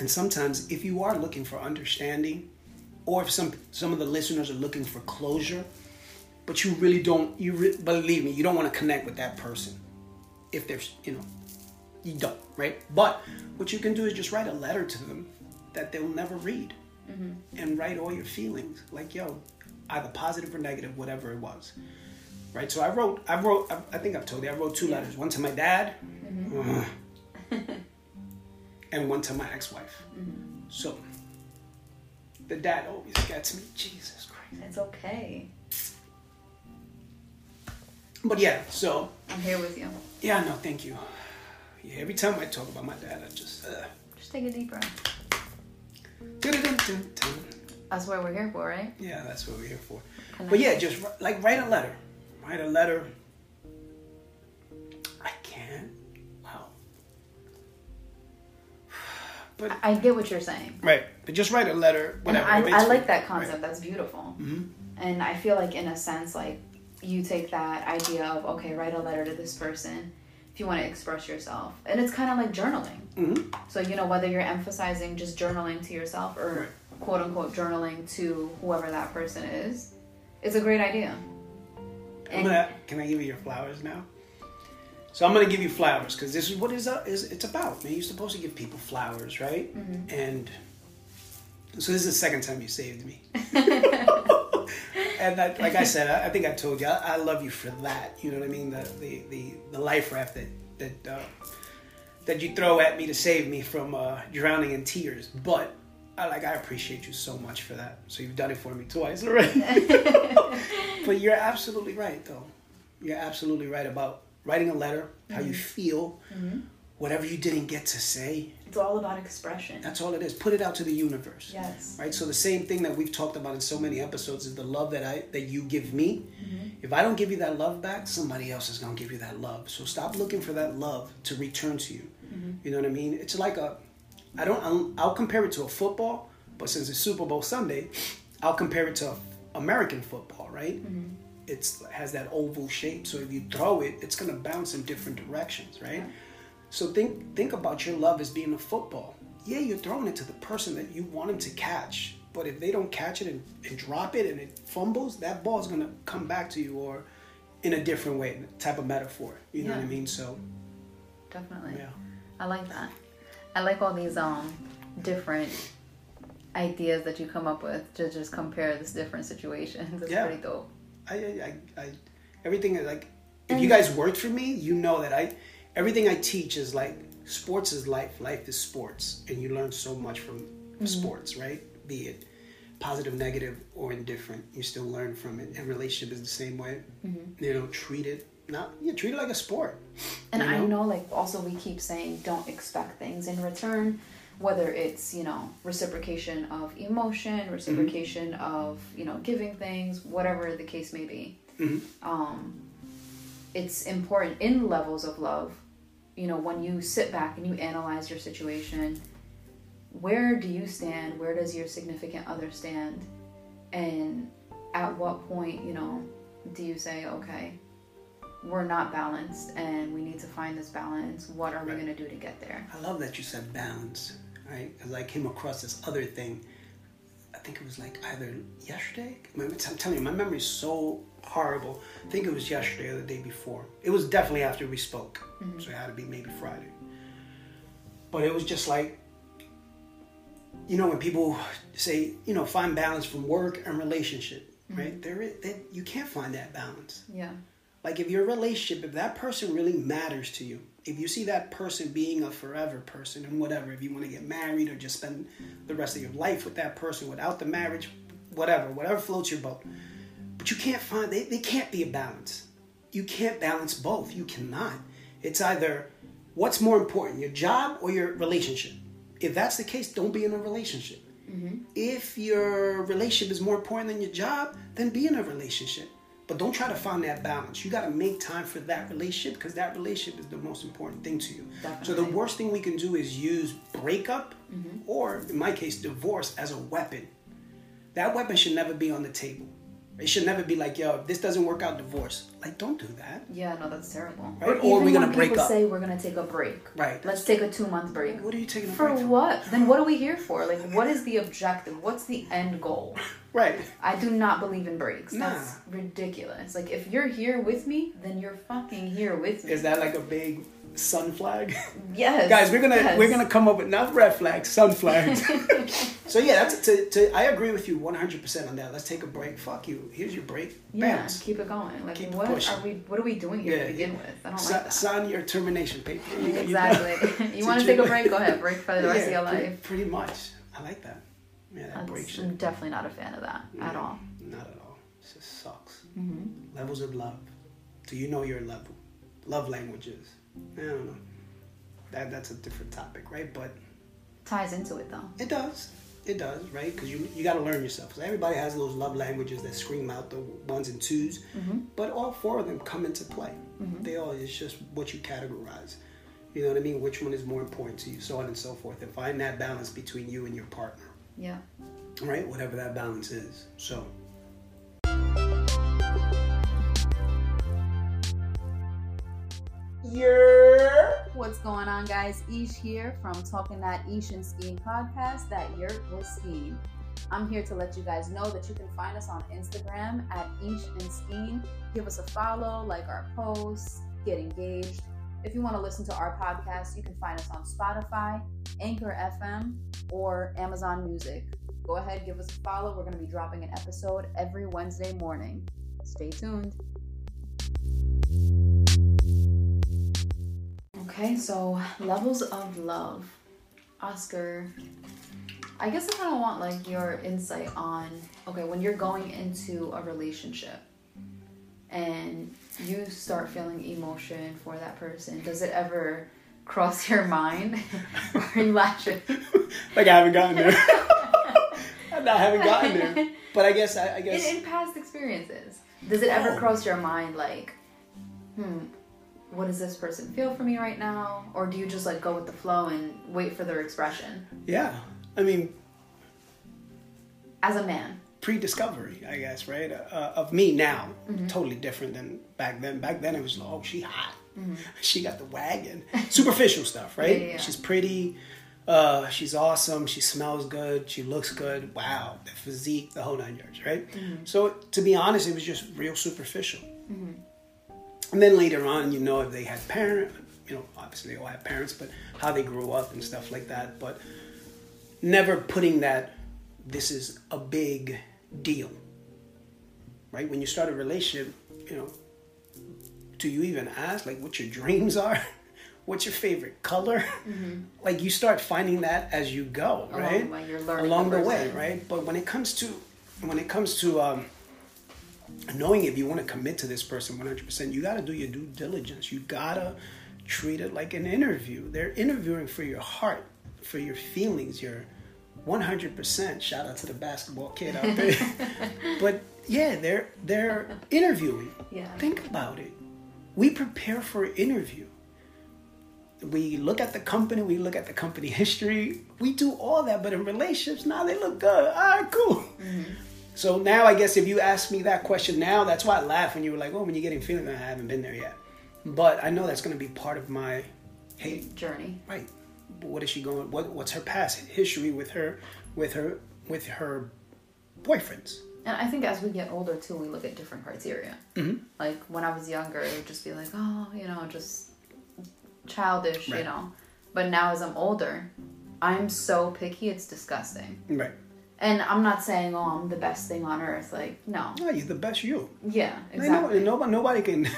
And sometimes if you are looking for understanding, or if some some of the listeners are looking for closure, but you really don't, you re- believe me, you don't want to connect with that person. If there's, you know, you don't, right? But what you can do is just write a letter to them that they'll never read. Mm-hmm. And write all your feelings, like, yo, either positive or negative, whatever it was, right? So I wrote, I wrote, I, I think I've told you, I wrote two yeah. letters, one to my dad, mm-hmm. uh, and one to my ex-wife. Mm-hmm. So the dad always gets me. Jesus Christ. It's okay. But yeah, so I'm here with you. Yeah, no, thank you. Yeah, every time I talk about my dad, I just uh, just take a deep breath. That's what we're here for, right? Yeah, that's what we're here for. Can but I... yeah, just like write a letter. Write a letter. I can't. Wow. But I get what you're saying. Right. But just write a letter. Whatever. I, I like that concept. Right. That's beautiful. Mm-hmm. And I feel like in a sense, like you take that idea of, okay, write a letter to this person. If you want to express yourself. And it's kind of like journaling. Mm-hmm. So, you know, whether you're emphasizing just journaling to yourself or right. quote unquote journaling to whoever that person is, it's a great idea. And gonna, can I give you your flowers now? So I'm going to give you flowers because this is what is it's about. Man, you're supposed to give people flowers, right? Mm-hmm. And so this is the second time you saved me. And I, like I said, I, I think I told you, I, I love you for that. You know what I mean? The the, the, the life raft that that uh, that you throw at me to save me from uh, drowning in tears. But I like I appreciate you so much for that. So you've done it for me twice already. But you're absolutely right, though. You're absolutely right about writing a letter, mm-hmm. how you feel, mm-hmm. whatever you didn't get to say. It's all about expression. That's all it is. Put it out to the universe. Yes. Right? So the same thing that we've talked about in so many episodes is the love that I that you give me. Mm-hmm. If I don't give you that love back, somebody else is going to give you that love. So stop looking for that love to return to you. Mm-hmm. You know what I mean? It's like a, I don't, I'll, I'll compare it to a football, but since it's Super Bowl Sunday, I'll compare it to American football, right? Mm-hmm. It's, it has that oval shape. So if you throw it, it's going to bounce in different directions, right? Yeah. So think think about your love as being a football. Yeah, you're throwing it to the person that you want them to catch. But if they don't catch it and, and drop it and it fumbles, that ball's going to come back to you or in a different way, type of metaphor. You know yeah. what I mean? So definitely. Yeah. I like that. I like all these um different ideas that you come up with to just compare this different situations. It's yeah. pretty dope. I, I, I, everything is like, if you guys worked for me, you know that I... Everything I teach is like, sports is life, life is sports. And you learn so much from mm-hmm. sports, right? Be it positive, negative, or indifferent. You still learn from it. And relationship is the same way. Mm-hmm. You know, treat it, not, yeah, treat it like a sport. And you know? I know, like, also we keep saying don't expect things in return, whether it's, you know, reciprocation of emotion, reciprocation mm-hmm. of, you know, giving things, whatever the case may be. Mm-hmm. Um, it's important in levels of love. You know, when you sit back and you analyze your situation, where do you stand? Where does your significant other stand? And at what point, you know, do you say, okay, we're not balanced and we need to find this balance. What are right. we going to do to get there? I love that you said balance, right? Because I came across this other thing. I think it was like either yesterday. I'm telling you, my memory is so horrible. I think it was yesterday or the day before. It was definitely after we spoke. Mm-hmm. So it had to be maybe Friday. But it was just like, you know, when people say, you know, find balance from work and relationship, mm-hmm. right? There is, they, you can't find that balance. Yeah. Like if your relationship, if that person really matters to you, if you see that person being a forever person and whatever, if you want to get married or just spend the rest of your life with that person without the marriage, whatever, whatever floats your boat. But you can't find, they, they can't be a balance. You can't balance both. You cannot. It's either what's more important, your job or your relationship. If that's the case, don't be in a relationship. Mm-hmm. If your relationship is more important than your job, then be in a relationship. But don't try to find that balance. You got to make time for that relationship, because that relationship is the most important thing to you. Definitely. So the worst thing we can do is use breakup, mm-hmm. or in my case, divorce, as a weapon. That weapon should never be on the table. It should never be like, yo, if this doesn't work out, divorce. Like, don't do that. Yeah, no, that's terrible. Right? Or, or we're going to break up. Say we're going to take a break. Right. Let's take a two-month break. What are you taking a break for? For what? Then what are we here for? Like, what is the objective? What's the end goal? Right. I do not believe in breaks. Nah. That's ridiculous. Like, if you're here with me, then you're fucking here with me. Is that like a big sun flag? Yes. Guys, we're gonna yes. we're gonna come up with not red flags, sun flags. So yeah, that's to, to I agree with you one hundred percent on that. Let's take a break. Fuck you. Here's your break. Yeah, bounce. Keep it going. Like, keep what pushing. Are we? What are we doing here yeah, to begin yeah. with? I don't S- like that. Sign your termination paper. You, exactly. You, you want to take a break? Go ahead. Break for the yeah, rest of your pretty, life. Pretty much. I like that. Yeah, that break shit. I'm definitely not a fan of that yeah, at all. Not at all. It just sucks. Mm-hmm. Levels of love. Do you know your level? Love languages. I don't know. That that's a different topic, right? But ties into it though. It does. It does, right? Because you you got to learn yourself. So everybody has those love languages that scream out the ones and twos, mm-hmm. but all four of them come into play. Mm-hmm. They all it's just what you categorize. You know what I mean? Which one is more important to you, so on and so forth, and find that balance between you and your partner. Yeah. Right? Whatever that balance is. So. Yeah. What's going on, guys? Ish here from Talking That Ish and Skeen Podcast. That year was Skeen. I'm here to let you guys know that you can find us on Instagram at Ish and Skeen. Give us a follow, like our posts, get engaged. If you want to listen to our podcast, you can find us on Spotify, Anchor F M, or Amazon Music. Go ahead, give us a follow. We're going to be dropping an episode every Wednesday morning. Stay tuned. Okay, so levels of love. Oscar, I guess I kind of want like your insight on, okay, when you're going into a relationship and you start feeling emotion for that person, does it ever cross your mind? Or are you laughing? Like, I haven't gotten there. I'm not haven't gotten there. But I guess, I, I guess. In, in past experiences, does it ever oh. cross your mind like, hmm, what does this person feel for me right now? Or do you just like go with the flow and wait for their expression? Yeah. I mean, as a man, pre-discovery, I guess, right? Uh, of me now, mm-hmm. totally different than back then. Back then it was like, oh, she hot. Mm-hmm. She got the wagon. Superficial stuff, right? Yeah, yeah, yeah. She's pretty. Uh, she's awesome. She smells good. She looks good. Wow. The physique, the whole nine yards, right? Mm-hmm. So to be honest, it was just real superficial. Mm-hmm. And then later on, you know, if they had parents, you know, obviously they all had parents, but how they grew up and stuff like that. But never putting that this is a big deal, right? When you start a relationship, you know, do you even ask, like, what your dreams are? What's your favorite color? Mm-hmm. Like, you start finding that as you go, right? Along the way, you're learning. Along the way, right? But when it comes to, when it comes to, um, knowing if you want to commit to this person one hundred percent, you got to do your due diligence. You got to treat it like an interview. They're interviewing for your heart, for your feelings, your one hundred percent. Shout out to the basketball kid out there. But yeah, they're they're interviewing. Yeah. Think about it. We prepare for an interview. We look at the company. We look at the company history. We do all that. But in relationships, now nah, they look good. All right, cool. Mm-hmm. So now I guess if you ask me that question now, that's why I laugh when you were like, oh, when you're getting feeling, I haven't been there yet. But I know that's going to be part of my hey, journey. Right. What is she going, what, what's her past history with her, with her, with her boyfriends? And I think as we get older too, we look at different criteria. Mm-hmm. Like when I was younger, it would just be like, oh, you know, just childish, right. You know. But now as I'm older, I'm so picky, it's disgusting. Right. And I'm not saying, oh, I'm the best thing on earth. Like, no. No, you're the best you. Yeah, exactly. Know, nobody, nobody can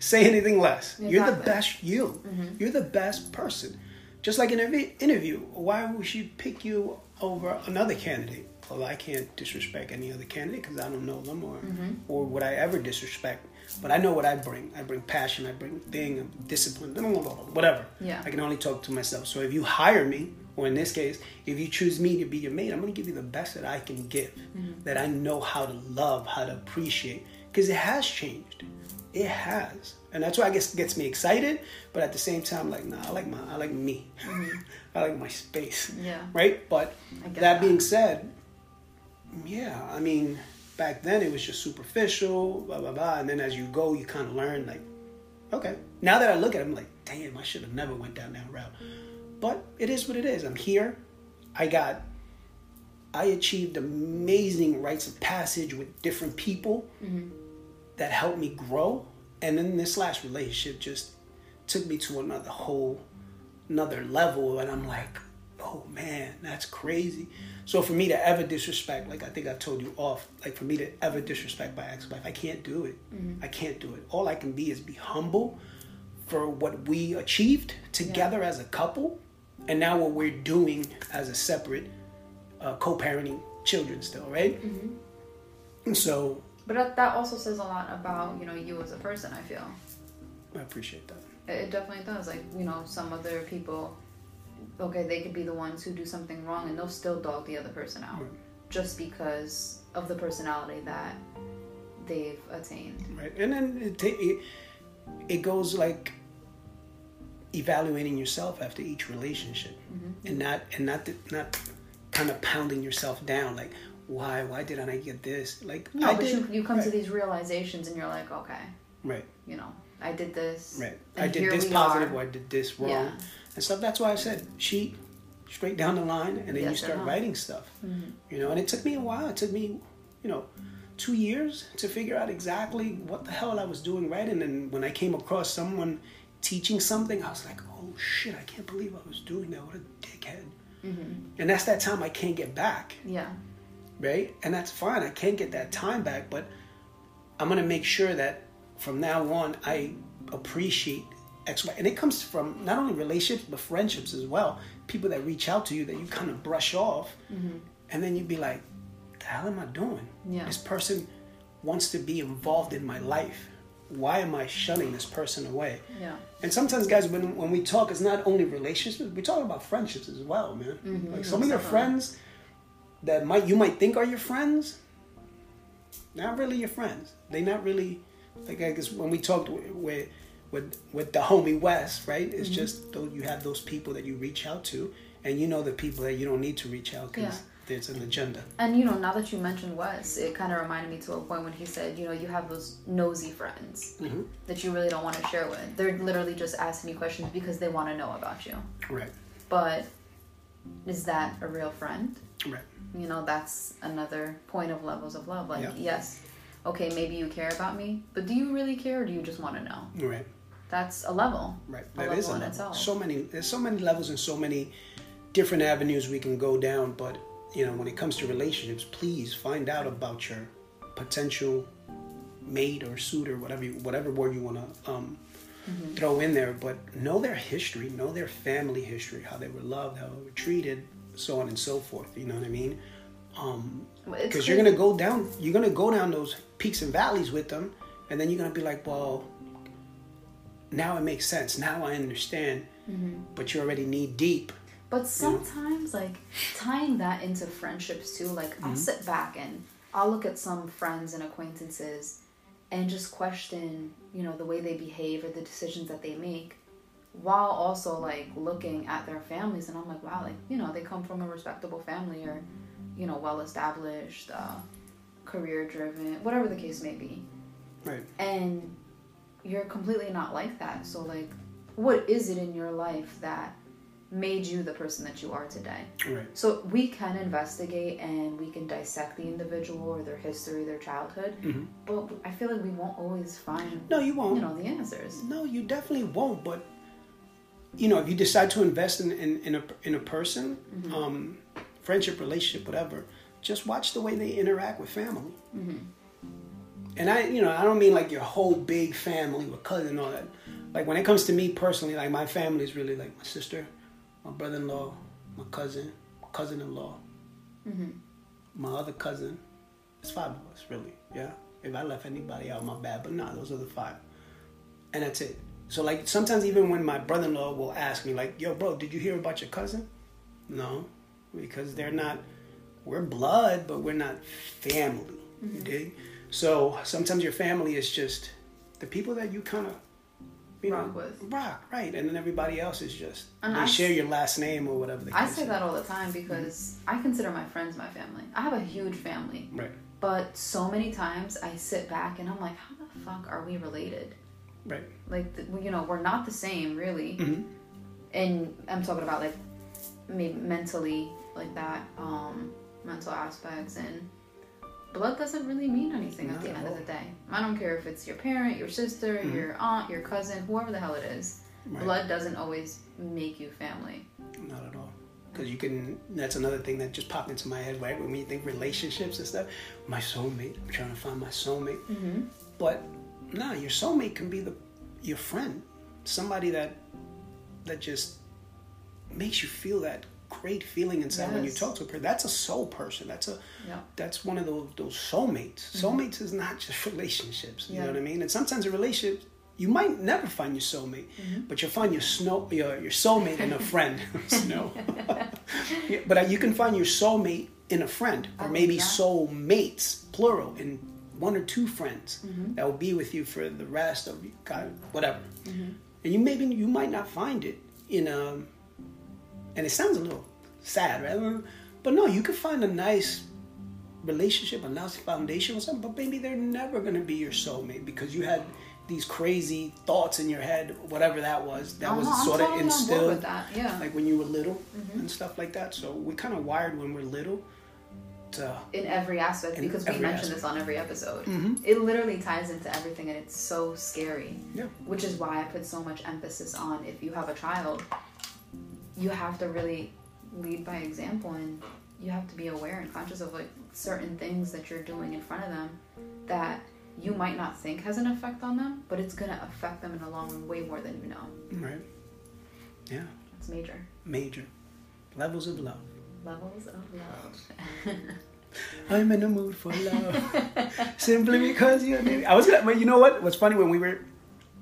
say anything less. Exactly. You're the best you. Mm-hmm. You're the best person. Just like in an interview, why would she pick you over another candidate? Well, I can't disrespect any other candidate because I don't know them or, mm-hmm. or would I ever disrespect. But I know what I bring. I bring passion. I bring thing, discipline, blah, blah, blah, whatever. Yeah. I can only talk to myself. So if you hire me, or in this case, if you choose me to be your mate, I'm going to give you the best that I can give, mm-hmm. that I know how to love, how to appreciate, because it has changed. It has. And that's why I guess it gets me excited, but at the same time, like, nah, I like my, I like me. Mm-hmm. I like my space. Yeah. Right? But that, that being said, yeah, I mean, back then it was just superficial, blah, blah, blah. And then as you go, you kind of learn, like, okay. Now that I look at it, I'm like, damn, I should have never went down that route. But it is what it is. I'm here. I got... I achieved amazing rites of passage with different people mm-hmm. that helped me grow. And then this last relationship just took me to another whole, another level. And I'm like, oh man, that's crazy. So for me to ever disrespect, like I think I've told you off, like for me to ever disrespect my ex-wife, I can't do it. Mm-hmm. I can't do it. All I can be is be humble for what we achieved together yeah. as a couple. And now what we're doing as a separate Uh, co-parenting children still, right? Mm-hmm. And so... But that, that also says a lot about, you know, you as a person, I feel. I appreciate that. It, it definitely does. Like, you know, some other people, okay, they could be the ones who do something wrong and they'll still dog the other person out. Right. Just because of the personality that they've attained. Right. And then it, ta- it, it goes like evaluating yourself after each relationship. Mm-hmm. And not... and not, the, not kind of pounding yourself down, like, why, why didn't I get this? Like, no, I but did. You, you come right. to these realizations and you're like, okay. Right. You know, I did this. Right. I did this positive are. or I did this wrong. Yeah. And stuff. That's why I said, cheat straight down the line and then yes, you start writing stuff. Mm-hmm. You know, and it took me a while. It took me, you know, two years to figure out exactly what the hell I was doing right. And then when I came across someone teaching something, I was like, oh shit, I can't believe I was doing that. What a dickhead. Mm-hmm. And that's that time I can't get back. Yeah. Right? And that's fine. I can't get that time back, but I'm going to make sure that from now on, I appreciate X, Y. And it comes from not only relationships, but friendships as well. People that reach out to you that you kind of brush off. Mm-hmm. And then you'd be like, what the hell am I doing? Yeah. This person wants to be involved in my life. Why am I shunning this person away? Yeah. And sometimes, guys, when when we talk, it's not only relationships. We talk about friendships as well, man. Mm-hmm. Like some of your friends that might you might think are your friends, not really your friends. They not really like I guess when we talked with with with the homie Wes, right? It's mm-hmm. just those, you have those people that you reach out to, and you know the people that you don't need to reach out because. Yeah. There's an agenda. And, you know, now that you mentioned Wes, it kind of reminded me to a point when he said, you know, you have those nosy friends mm-hmm. that you really don't want to share with. They're literally just asking you questions because they want to know about you. Right. But is that a real friend? Right. You know, that's another point of levels of love. Like, yeah. yes, okay, maybe you care about me, but do you really care or do you just want to know? Right. That's a level. Right. That a level is a in level. Itself. So many, there's so many levels and so many different avenues we can go down, but... You know, when it comes to relationships, please find out about your potential mate or suitor, whatever you, whatever word you want to um, mm-hmm. throw in there. But know their history, know their family history, how they were loved, how they were treated, so on and so forth. You know what I mean? Um, because you're gonna go down, you're gonna go down those peaks and valleys with them, and then you're gonna be like, well, now it makes sense. Now I understand. Mm-hmm. But you're already knee deep. But sometimes, like, tying that into friendships, too, like, mm-hmm. I'll sit back and I'll look at some friends and acquaintances and just question, you know, the way they behave or the decisions that they make while also, like, looking at their families. And I'm like, wow, like, you know, they come from a respectable family or, you know, well-established, uh, career-driven, whatever the case may be. Right. And you're completely not like that. So, like, what is it in your life that made you the person that you are today? Right. So we can investigate and we can dissect the individual or their history, their childhood, mm-hmm. but I feel like we won't always find no, you won't. You know, the answers. No, you definitely won't, but you know, if you decide to invest in, in, in, a, in a person, mm-hmm. um, friendship, relationship, whatever, just watch the way they interact with family. Mm-hmm. And I, you know, I don't mean like your whole big family with cousins and all that. Like when it comes to me personally, like my family is really like my sister, my brother-in-law, my cousin, cousin-in-law, mm-hmm. my other cousin. It's five of us, really, yeah? If I left anybody out, my bad, but nah, those are the five. And that's it. So, like, sometimes even when my brother-in-law will ask me, like, yo, bro, did you hear about your cousin? No, because they're not, we're blood, but we're not family, mm-hmm. you dig? So sometimes your family is just the people that you kind of, you know, rock with. Rock, right. And then everybody else is just, and they I share s- your last name or whatever. The I say is. That all the time because mm-hmm. I consider my friends my family. I have a huge family. Right. But so many times I sit back and I'm like, how the fuck are we related? Right. Like, you know, we're not the same, really. Mm-hmm. And I'm talking about, like, maybe mentally, like that, um, mental aspects. And blood doesn't really mean anything at the end of the day. I don't care if it's your parent, your sister, mm-hmm. your aunt, your cousin, whoever the hell it is. Right. Blood doesn't always make you family. Not at all. Because you can, that's another thing that just popped into my head, right? When we think relationships and stuff, my soulmate, I'm trying to find my soulmate. Mm-hmm. But nah, your soulmate can be the your friend, somebody that that just makes you feel that great feeling inside yes. when you talk to a person. That's a soul person. That's a yeah. that's one of those those soulmates. Mm-hmm. Soulmates is not just relationships. You yeah. know what I mean? And sometimes a relationship, you might never find your soulmate, mm-hmm. but you'll find your snow your your soulmate in a friend. Snow. Yeah, but you can find your soulmate in a friend, or maybe yeah. soulmates, plural, in one or two friends mm-hmm. that will be with you for the rest of you, God, whatever. Mm-hmm. And you maybe you might not find it in um, and it sounds a little sad, right? But no, you can find a nice relationship, a nice foundation or something, but maybe they're never going to be your soulmate because you had these crazy thoughts in your head, whatever that was, that uh-huh. was I'm sort of instilled with that. Yeah. Like when you were little mm-hmm. and stuff like that. So we're kind of wired when we're little to... In every aspect, in because every we mention this on every episode. Mm-hmm. It literally ties into everything and it's so scary, yeah. which is why I put so much emphasis on if you have a child, you have to really lead by example and you have to be aware and conscious of like certain things that you're doing in front of them that you might not think has an effect on them, but it's going to affect them in the long run way more than you know. Right. Yeah. It's major. Major. Levels of love. Levels of love. I'm in the mood for love. Simply because you're maybe... I was going to... You know what? What's funny, when we were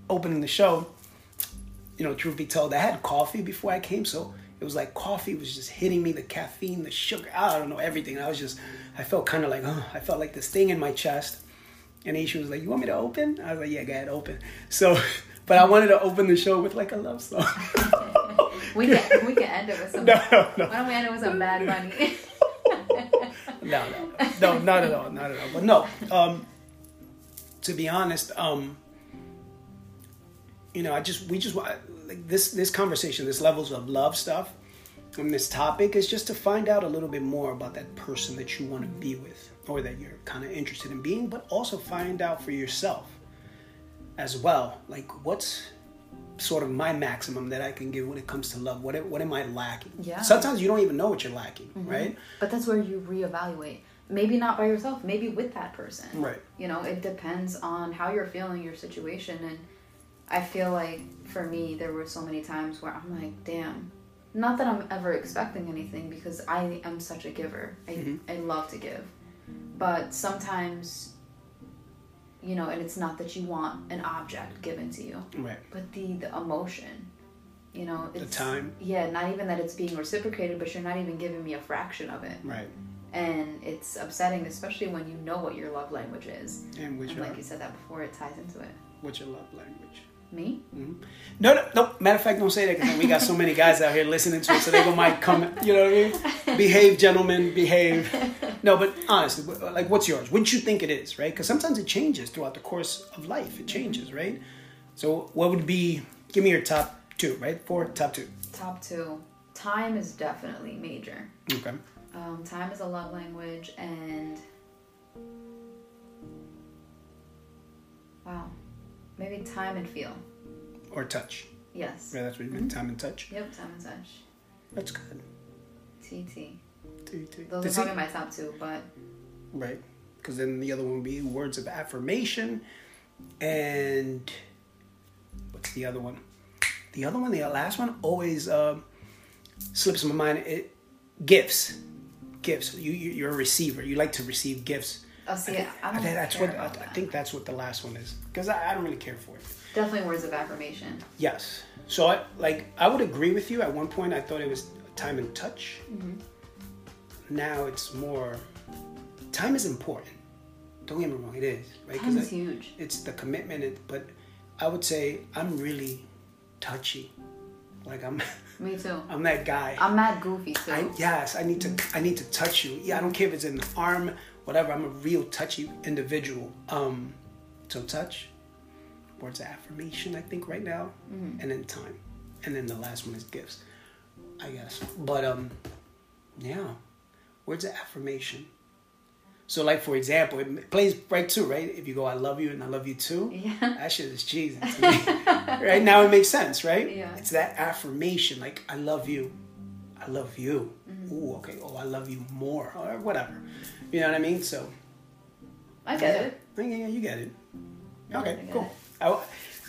opening the show, you know, truth be told, I had coffee before I came, so it was like coffee was just hitting me, the caffeine, the sugar, I don't know, everything. I was just... I felt kind of like... Oh, I felt like this thing in my chest. And Aisha was like, you want me to open? I was like, yeah, go ahead, open. So, but I wanted to open the show with like a love song. we can we can end it with something. No, no, no. Why don't we end it with some Bad Bunny? no, no, no, not at all, not at all. But no, um, to be honest, um, you know, I just, we just, like this, this conversation, this levels of love stuff, and this topic is just to find out a little bit more about that person that you want to be with, or that you're kind of interested in being, but also find out for yourself as well. Like, what's sort of my maximum that I can give when it comes to love? What what am I lacking? Yeah. Sometimes you don't even know what you're lacking, mm-hmm. right? But that's where you reevaluate. Maybe not by yourself, maybe with that person. Right. You know, it depends on how you're feeling, your situation. And I feel like, for me, there were so many times where I'm like, damn. Not that I'm ever expecting anything because I am such a giver. I, mm-hmm. I love to give. But sometimes, you know, and it's not that you want an object given to you, right. but the, the emotion, you know, it's, the time. Yeah, not even that it's being reciprocated, but you're not even giving me a fraction of it. Right. And it's upsetting, especially when you know what your love language is. And which, and like you said that before, it ties into it. What's your love language? Me? Mm-hmm. No, no, no. Matter of fact, don't say that because we got so many guys out here listening to it, so they go might come. You know what I mean? Behave, gentlemen, behave. No, but honestly, like, what's yours? What you think it is, right? Because sometimes it changes throughout the course of life. It changes, right? So, what would be? Give me your top two, right? Four, top two. Top two. Time is definitely major. Okay. Um, time is a love language, and wow. Maybe time and feel. Or touch. Yes. Yeah, that's what you mean. Mm-hmm. Time and touch. Yep, time and touch. That's good. T T. T T. Those Does are probably he... my top two, but... Right. Because then the other one would be words of affirmation. And... What's the other one? The other one, the last one, always um, slips my mind. It Gifts. Gifts. You, you, you're a receiver. You like to receive gifts. Oh, see, I, I, don't I, that's what, I, that. I think that's what the last one is. Because I, I don't really care for it. Definitely words of affirmation. Yes. So, I, like, I would agree with you. At one point, I thought it was time and touch. Mm-hmm. Now it's more... Time is important. Don't get me wrong, it is, right? Time is huge. It's the commitment, but I would say I'm really touchy. Like I'm. Me too. I'm that guy. I'm mad goofy too. I, yes, I need to. I need to touch you. Yeah, I don't care if it's an arm, whatever. I'm a real touchy individual. Um, so touch, words of affirmation, I think right now, mm-hmm. and then time, and then the last one is gifts, I guess. But um, yeah, words of affirmation. So like for example, it plays right too, right? If you go, I love you and I love you too. Yeah. That shit is cheesy to me. Right now it makes sense, right? Yeah. It's that affirmation, like I love you, I love you. Mm-hmm. Ooh, okay. Oh, I love you more, or whatever. You know what I mean? So. I get yeah. it. Yeah, yeah, you get it. No, okay, I cool. It. I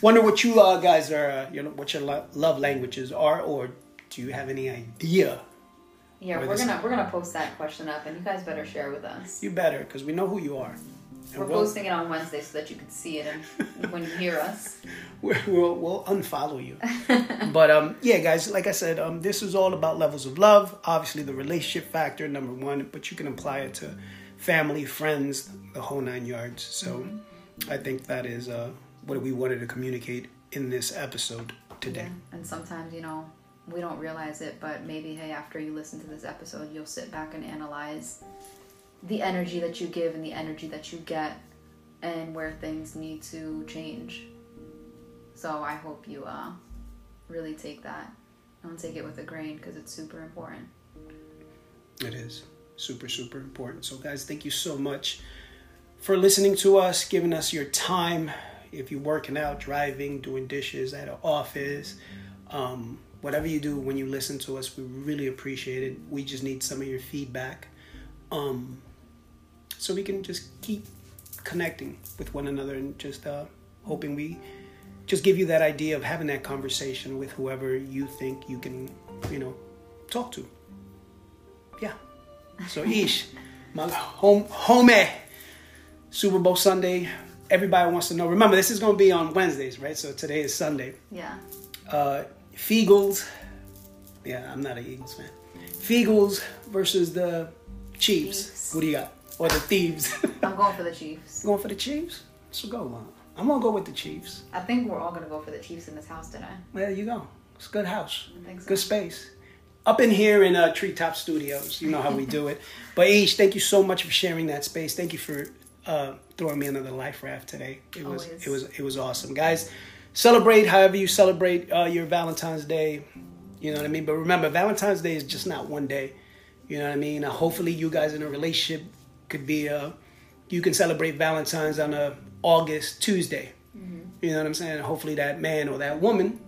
wonder what you uh, guys are. Uh, you know, what your lo- love languages are, or do you have any idea? Yeah, we're gonna we're gonna post that question up, and you guys better share with us. You better, because we know who you are. And we're we'll, posting it on Wednesday so that you can see it and when you hear us. We'll we'll unfollow you. But um, yeah, guys, like I said, um, this is all about levels of love. Obviously, the relationship factor, number one, but you can apply it to family, friends, the whole nine yards. So mm-hmm. I think that is uh, what we wanted to communicate in this episode today. Yeah. And sometimes, you know, we don't realize it, but maybe, hey, after you listen to this episode, you'll sit back and analyze the energy that you give and the energy that you get and where things need to change. So I hope you uh, really take that. Don't take it with a grain, because it's super important. It is super, super important. So guys, thank you so much for listening to us, giving us your time. If you're working out, driving, doing dishes at an office, um... whatever you do when you listen to us, we really appreciate it. We just need some of your feedback. Um, so we can just keep connecting with one another and just uh, hoping we just give you that idea of having that conversation with whoever you think you can, you know, talk to. Yeah. So Ish, my home, homie, Super Bowl Sunday. Everybody wants to know. Remember, this is going to be on Wednesdays, right? So today is Sunday. Yeah. Uh, Eagles, yeah, I'm not an Eagles fan. Eagles versus the Chiefs. Chiefs. Who do you got? Or the Thieves? I'm going for the Chiefs. You going for the Chiefs? So go on. I'm gonna go with the Chiefs. I think we're all gonna go for the Chiefs in this house today. There you go. It's a good house. I think so. Good space. Up in here in uh, Treetop Studios, you know how we do it. But Ish, thank you so much for sharing that space. Thank you for uh, throwing me another life raft today. It Always. was it was it was awesome, guys. Celebrate however you celebrate uh, your Valentine's Day, you know what I mean? But remember, Valentine's Day is just not one day, you know what I mean? Uh, hopefully you guys in a relationship could be, uh, you can celebrate Valentine's on a August Tuesday, mm-hmm. you know what I'm saying? Hopefully that man or that woman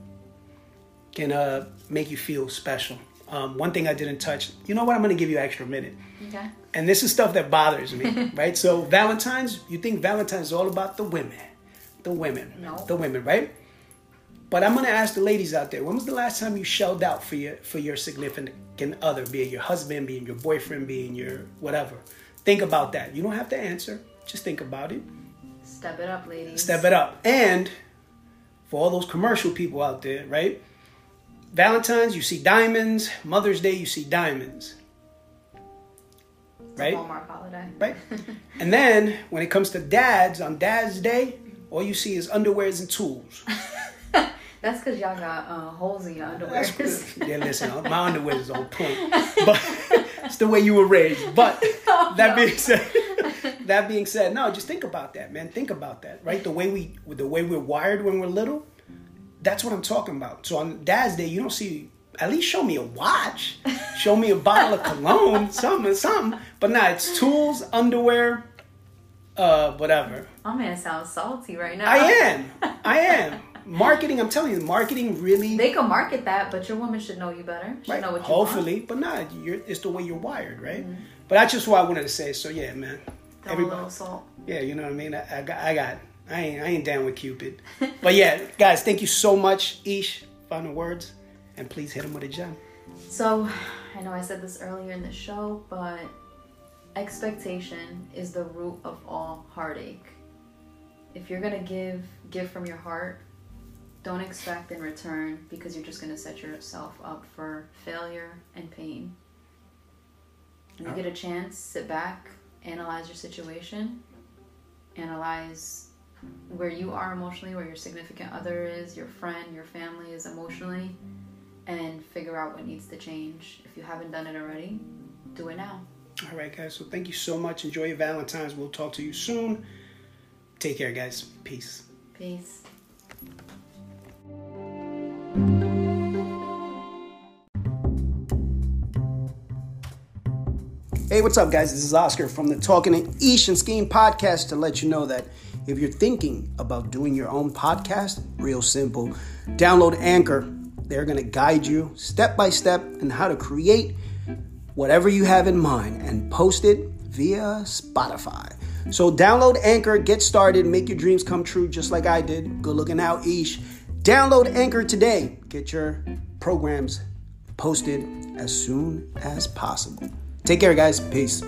can uh, make you feel special. Um, one thing I didn't touch, you know what? I'm going to give you an extra minute. Okay. And this is stuff that bothers me, right? So Valentine's, you think Valentine's is all about the women. The women. No. The women, right? But I'm going to ask the ladies out there, when was the last time you shelled out for your for your significant other, be it your husband, being your boyfriend, being your whatever? Think about that. You don't have to answer. Just think about it. Step it up, ladies. Step it up. And for all those commercial people out there, right? Valentine's, you see diamonds. Mother's Day, you see diamonds. It's right? A Walmart holiday. Right? And then when it comes to dads, on Dad's Day, all you see is underwears and tools. That's because y'all got uh, holes in your underwears. Yeah, listen, my underwear is on point. But it's the way you were raised. But oh, that no. being said, that being said, no, just think about that, man. Think about that, right? The way we, the way we're wired when we're little. That's what I'm talking about. So on Dad's Day, you don't see. At least show me a watch. Show me a bottle of cologne, something, something. But nah, it's tools, underwear. Uh, whatever. I'm gonna sound salty right now. I am. I am. Marketing, I'm telling you, marketing really... They can market that, but your woman should know you better. Should right. know what you Hopefully, want. But not. Nah, it's the way you're wired, right? Mm-hmm. But that's just what I wanted to say. So, yeah, man. Throw a little salt. Yeah, you know what I mean? I, I got... I, got I, ain't, I ain't down with Cupid. But, yeah, guys, thank you so much. Ish, final words. And please hit him with a gem. So, I know I said this earlier in the show, but... expectation is the root of all heartache. If you're gonna give, give from your heart. Don't expect in return, because you're just gonna set yourself up for failure and pain. When you get a chance, sit back, analyze your situation, analyze where you are emotionally, where your significant other is, your friend, your family is emotionally, and figure out what needs to change. If you haven't done it already, do it now. All right, guys. So thank you so much. Enjoy your Valentine's. We'll talk to you soon. Take care, guys. Peace. Peace. Hey, what's up, guys? This is Oscar from the Talking That Ish and Skeen Podcast to let you know that if you're thinking about doing your own podcast, real simple, download Anchor. They're going to guide you step by step in how to create whatever you have in mind and post it via Spotify. So download Anchor, get started, make your dreams come true just like I did. Good looking out, Ish. Download Anchor today. Get your programs posted as soon as possible. Take care, guys. Peace.